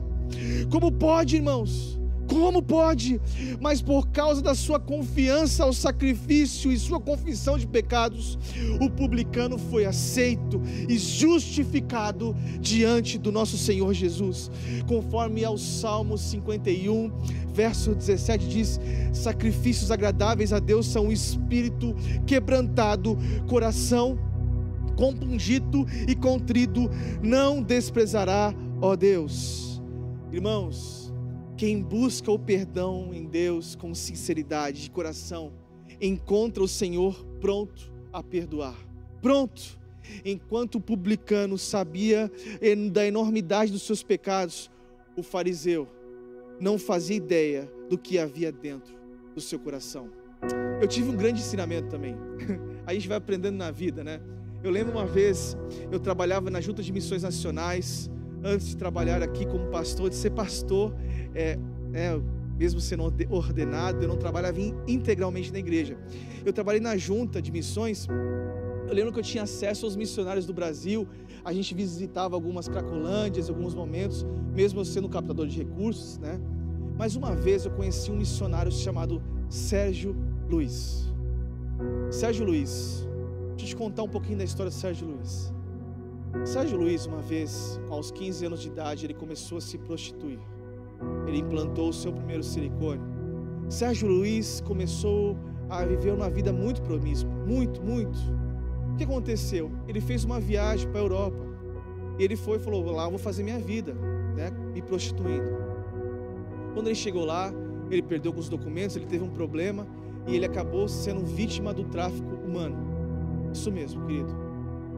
Como pode, irmãos? Como pode? Mas por causa da sua confiança ao sacrifício e sua confissão de pecados, o publicano foi aceito e justificado diante do nosso Senhor Jesus. Conforme ao Salmo cinquenta e um, verso dezessete diz: sacrifícios agradáveis a Deus são o espírito quebrantado, coração compungido e contrito não desprezará, ó Deus. Irmãos, quem busca o perdão em Deus com sinceridade de coração, encontra o Senhor pronto a perdoar. Pronto! Enquanto o publicano sabia da enormidade dos seus pecados, o fariseu não fazia ideia do que havia dentro do seu coração. Eu tive um grande ensinamento também. A gente vai aprendendo na vida, né? Eu lembro uma vez, eu trabalhava na Junta de Missões Nacionais, antes de trabalhar aqui como pastor, de ser pastor, é, é, mesmo sendo ordenado, eu não trabalhava integralmente na igreja. Eu trabalhei na junta de missões. Eu lembro que eu tinha acesso aos missionários do Brasil, a gente visitava algumas cracolândias, alguns momentos, mesmo eu sendo captador de recursos, né? Mas uma vez eu conheci um missionário chamado Sérgio Luiz. Sérgio Luiz, deixa eu te contar um pouquinho da história de Sérgio Luiz. Sérgio Luiz, uma vez, aos quinze anos de idade, ele começou a se prostituir. Ele implantou o seu primeiro silicone. Sérgio Luiz começou a viver uma vida muito promíscua, muito, muito. O que aconteceu? Ele fez uma viagem para a Europa. Ele foi e falou: lá eu vou fazer minha vida, né, me prostituindo. Quando ele chegou lá, ele perdeu alguns documentos, ele teve um problema e ele acabou sendo vítima do tráfico humano. Isso mesmo, querido.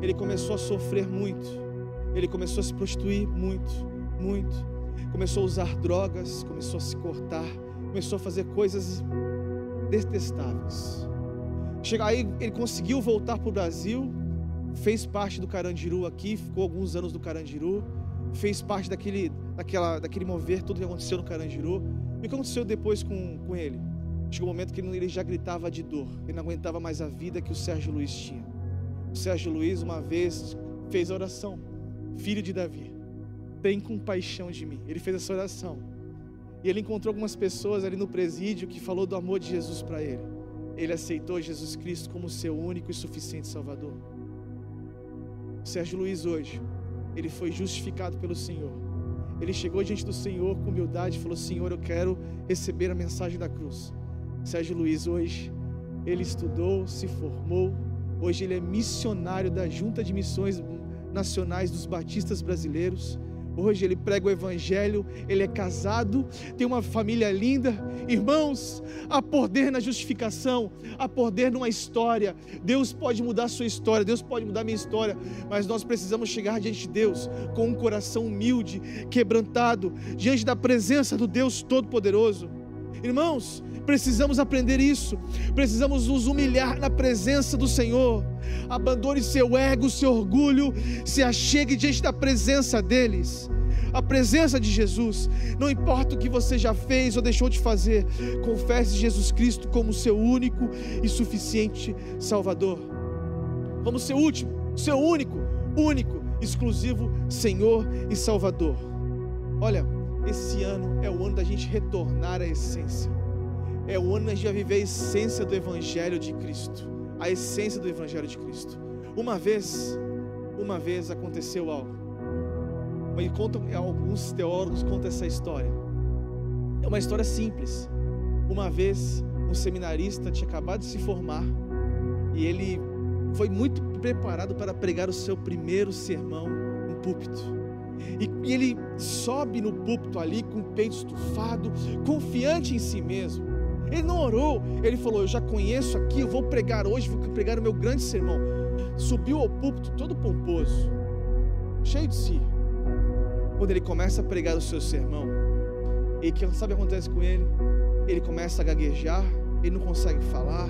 Ele começou a sofrer muito, ele começou a se prostituir muito, muito, começou a usar drogas, começou a se cortar, começou a fazer coisas detestáveis. Chega aí, ele conseguiu voltar para o Brasil, fez parte do Carandiru aqui, ficou alguns anos do Carandiru, fez parte daquele, daquela, daquele mover, tudo que aconteceu no Carandiru. E o que aconteceu depois com, com ele? Chegou um momento que ele já gritava de dor, ele não aguentava mais a vida que o Sérgio Luiz tinha. O Sérgio Luiz uma vez fez a oração: filho de Davi, tem compaixão de mim. Ele fez essa oração e ele encontrou algumas pessoas ali no presídio que falou do amor de Jesus para ele. Ele aceitou Jesus Cristo como seu único e suficiente Salvador. O Sérgio Luiz hoje, ele foi justificado pelo Senhor. Ele chegou diante do Senhor com humildade e falou: Senhor, eu quero receber a mensagem da cruz. Sérgio Luiz hoje ele estudou, se formou, hoje ele é missionário da Junta de Missões Nacionais dos Batistas Brasileiros. Hoje ele prega o evangelho, ele é casado, tem uma família linda. Irmãos, há poder na justificação, há poder numa história. Deus pode mudar a sua história, Deus pode mudar a minha história, mas nós precisamos chegar diante de Deus com um coração humilde, quebrantado, diante da presença do Deus Todo-Poderoso. Irmãos, precisamos aprender isso, precisamos nos humilhar na presença do Senhor. Abandone seu ego, seu orgulho, se achegue diante da presença deles, a presença de Jesus. Não importa o que você já fez ou deixou de fazer, confesse Jesus Cristo como seu único e suficiente Salvador, como seu último, seu único, único, exclusivo Senhor e Salvador. Olha, esse ano é o ano da gente retornar à essência. É o ano da gente viver a essência do Evangelho de Cristo. A essência do Evangelho de Cristo. Uma vez, uma vez aconteceu algo. Mas contam, alguns teólogos contam essa história. É uma história simples. Uma vez, um seminarista tinha acabado de se formar e ele foi muito preparado para pregar o seu primeiro sermão no púlpito. E ele sobe no púlpito ali com o peito estufado, confiante em si mesmo. Ele não orou, ele falou: eu já conheço aqui, eu vou pregar hoje, vou pregar o meu grande sermão. Subiu ao púlpito todo pomposo, cheio de si. Quando ele começa a pregar o seu sermão, e que sabe o que acontece com ele? Ele começa a gaguejar, ele não consegue falar,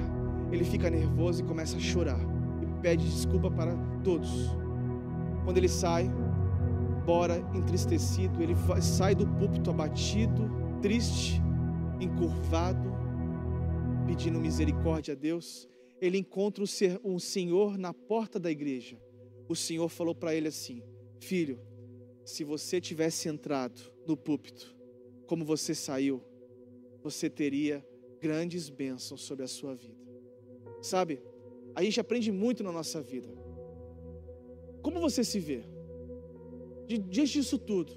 ele fica nervoso e começa a chorar e pede desculpa para todos. Quando ele sai embora entristecido, ele sai do púlpito abatido, triste, encurvado, pedindo misericórdia a Deus. Ele encontra um senhor na porta da igreja. O senhor falou para ele assim: filho, se você tivesse entrado no púlpito como você saiu, você teria grandes bênçãos sobre a sua vida. Sabe, a gente aprende muito na nossa vida. Como você se vê? Diante disso tudo,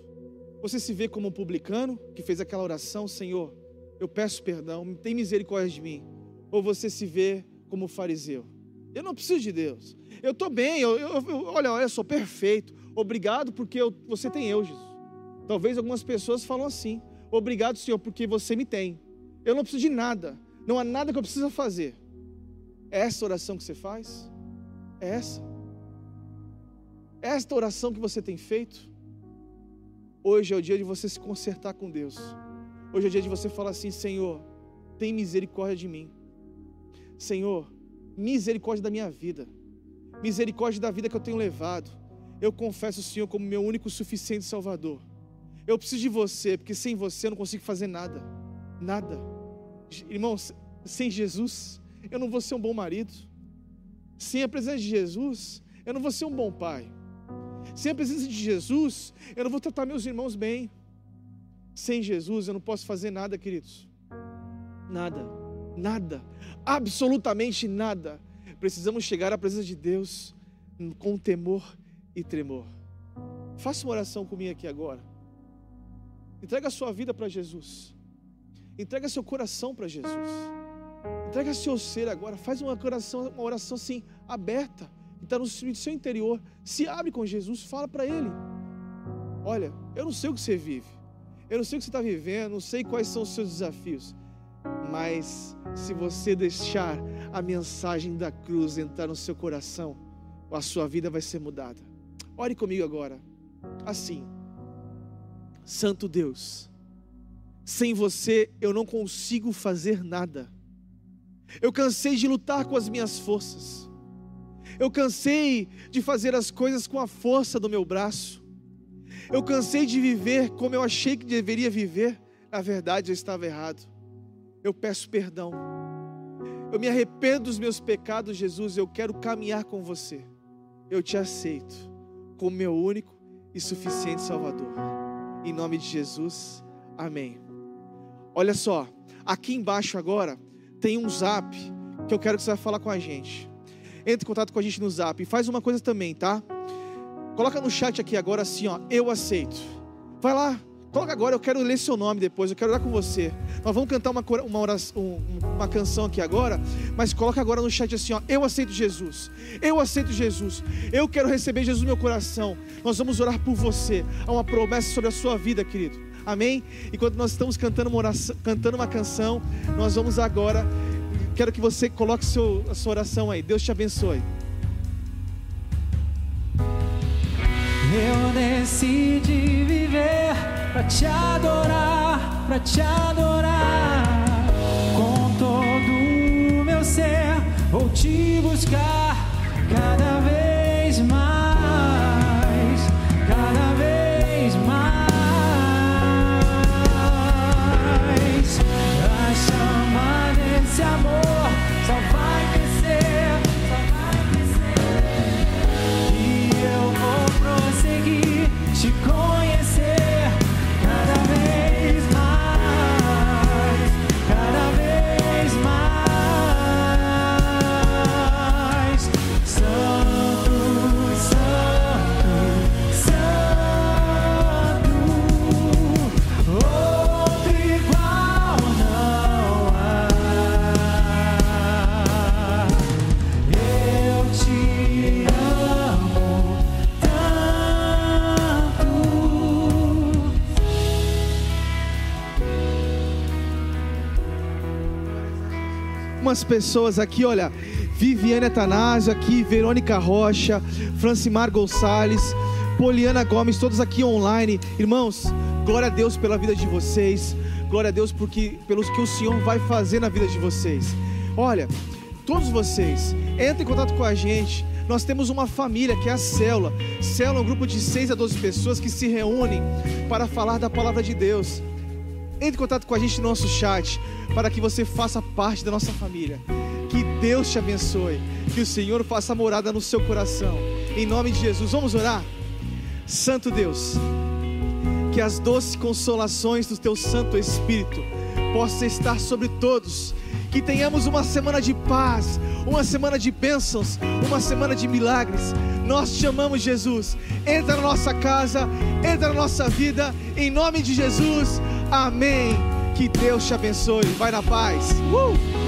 você se vê como um publicano que fez aquela oração: Senhor, eu peço perdão, tem misericórdia de mim? Ou você se vê como fariseu: eu não preciso de Deus, eu estou bem, eu, eu, eu, olha, olha, eu sou perfeito, obrigado porque eu, você tem eu, Jesus. Talvez algumas pessoas falam assim: obrigado, Senhor, porque você me tem, eu não preciso de nada, não há nada que eu precisa fazer. É essa oração que você faz? É essa? Esta oração que você tem feito? Hoje é o dia de você se consertar com Deus. Hoje é o dia de você falar assim: Senhor, tem misericórdia de mim. Senhor, misericórdia da minha vida, misericórdia da vida que eu tenho levado. Eu confesso o Senhor como meu único suficiente Salvador. Eu preciso de você, porque sem você eu não consigo fazer nada. Nada. Irmãos, sem Jesus eu não vou ser um bom marido. Sem a presença de Jesus eu não vou ser um bom pai. Sem a presença de Jesus, eu não vou tratar meus irmãos bem. Sem Jesus, eu não posso fazer nada, queridos. Nada, nada, absolutamente nada. Precisamos chegar à presença de Deus com temor e tremor. Faça uma oração comigo aqui agora. Entrega a sua vida para Jesus. Entrega seu coração para Jesus. Entrega seu ser agora. Faz uma oração, uma oração assim, aberta. Está no seu interior, se abre com Jesus, fala para Ele: olha, eu não sei o que você vive, eu não sei o que você está vivendo, não sei quais são os seus desafios, mas se você deixar a mensagem da cruz entrar no seu coração, a sua vida vai ser mudada. Ore comigo agora, assim: Santo Deus, sem você eu não consigo fazer nada, eu cansei de lutar com as minhas forças, eu cansei de fazer as coisas com a força do meu braço, eu cansei de viver como eu achei que deveria viver, na verdade eu estava errado. Eu peço perdão, eu me arrependo dos meus pecados, Jesus, eu quero caminhar com você, eu te aceito como meu único e suficiente Salvador, em nome de Jesus, amém. Olha só, aqui embaixo agora tem um zap que eu quero que você vai falar com a gente. Entre em contato com a gente no zap. E faz uma coisa também, tá? Coloca no chat aqui agora assim, ó: eu aceito. Vai lá, Toca agora, eu quero ler seu nome depois, eu quero orar com você. Nós vamos cantar uma, uma, oração, uma canção aqui agora, mas coloca agora no chat assim, ó, eu aceito Jesus, eu aceito Jesus, eu quero receber Jesus no meu coração. Nós vamos orar por você, há uma promessa sobre a sua vida, querido, amém? Enquanto nós estamos cantando uma, oração, cantando uma canção, nós vamos agora, quero que você coloque seu, a sua oração aí, Deus te abençoe. Eu decidi viver pra te adorar, pra te adorar. Com todo o meu ser vou te buscar cada vez mais, cada vez mais. A chama desse amor só vai crescer, só vai crescer. E eu vou te conhecer cada vez mais, cada vez mais. Santo, Santo, Santo, outro igual não há. Eu te amo tanto. Algumas pessoas aqui, olha, Viviane Atanásio aqui, Verônica Rocha, Francimar Gonçalves, Poliana Gomes, todos aqui online. Irmãos, glória a Deus pela vida de vocês, glória a Deus porque, pelos que o Senhor vai fazer na vida de vocês. Olha, todos vocês, entrem em contato com a gente. Nós temos uma família que é a Célula. Célula é um grupo de seis a doze pessoas que se reúnem para falar da palavra de Deus. Entre em contato com a gente no nosso chat, para que você faça parte da nossa família. Que Deus te abençoe, que o Senhor faça morada no seu coração, em nome de Jesus. Vamos orar? Santo Deus, que as doces consolações do teu Santo Espírito possam estar sobre todos, que tenhamos uma semana de paz, uma semana de bênçãos, uma semana de milagres. Nós te amamos, Jesus. Entra na nossa casa, entra na nossa vida, em nome de Jesus. Amém. Que Deus te abençoe. Vai na paz. Uh!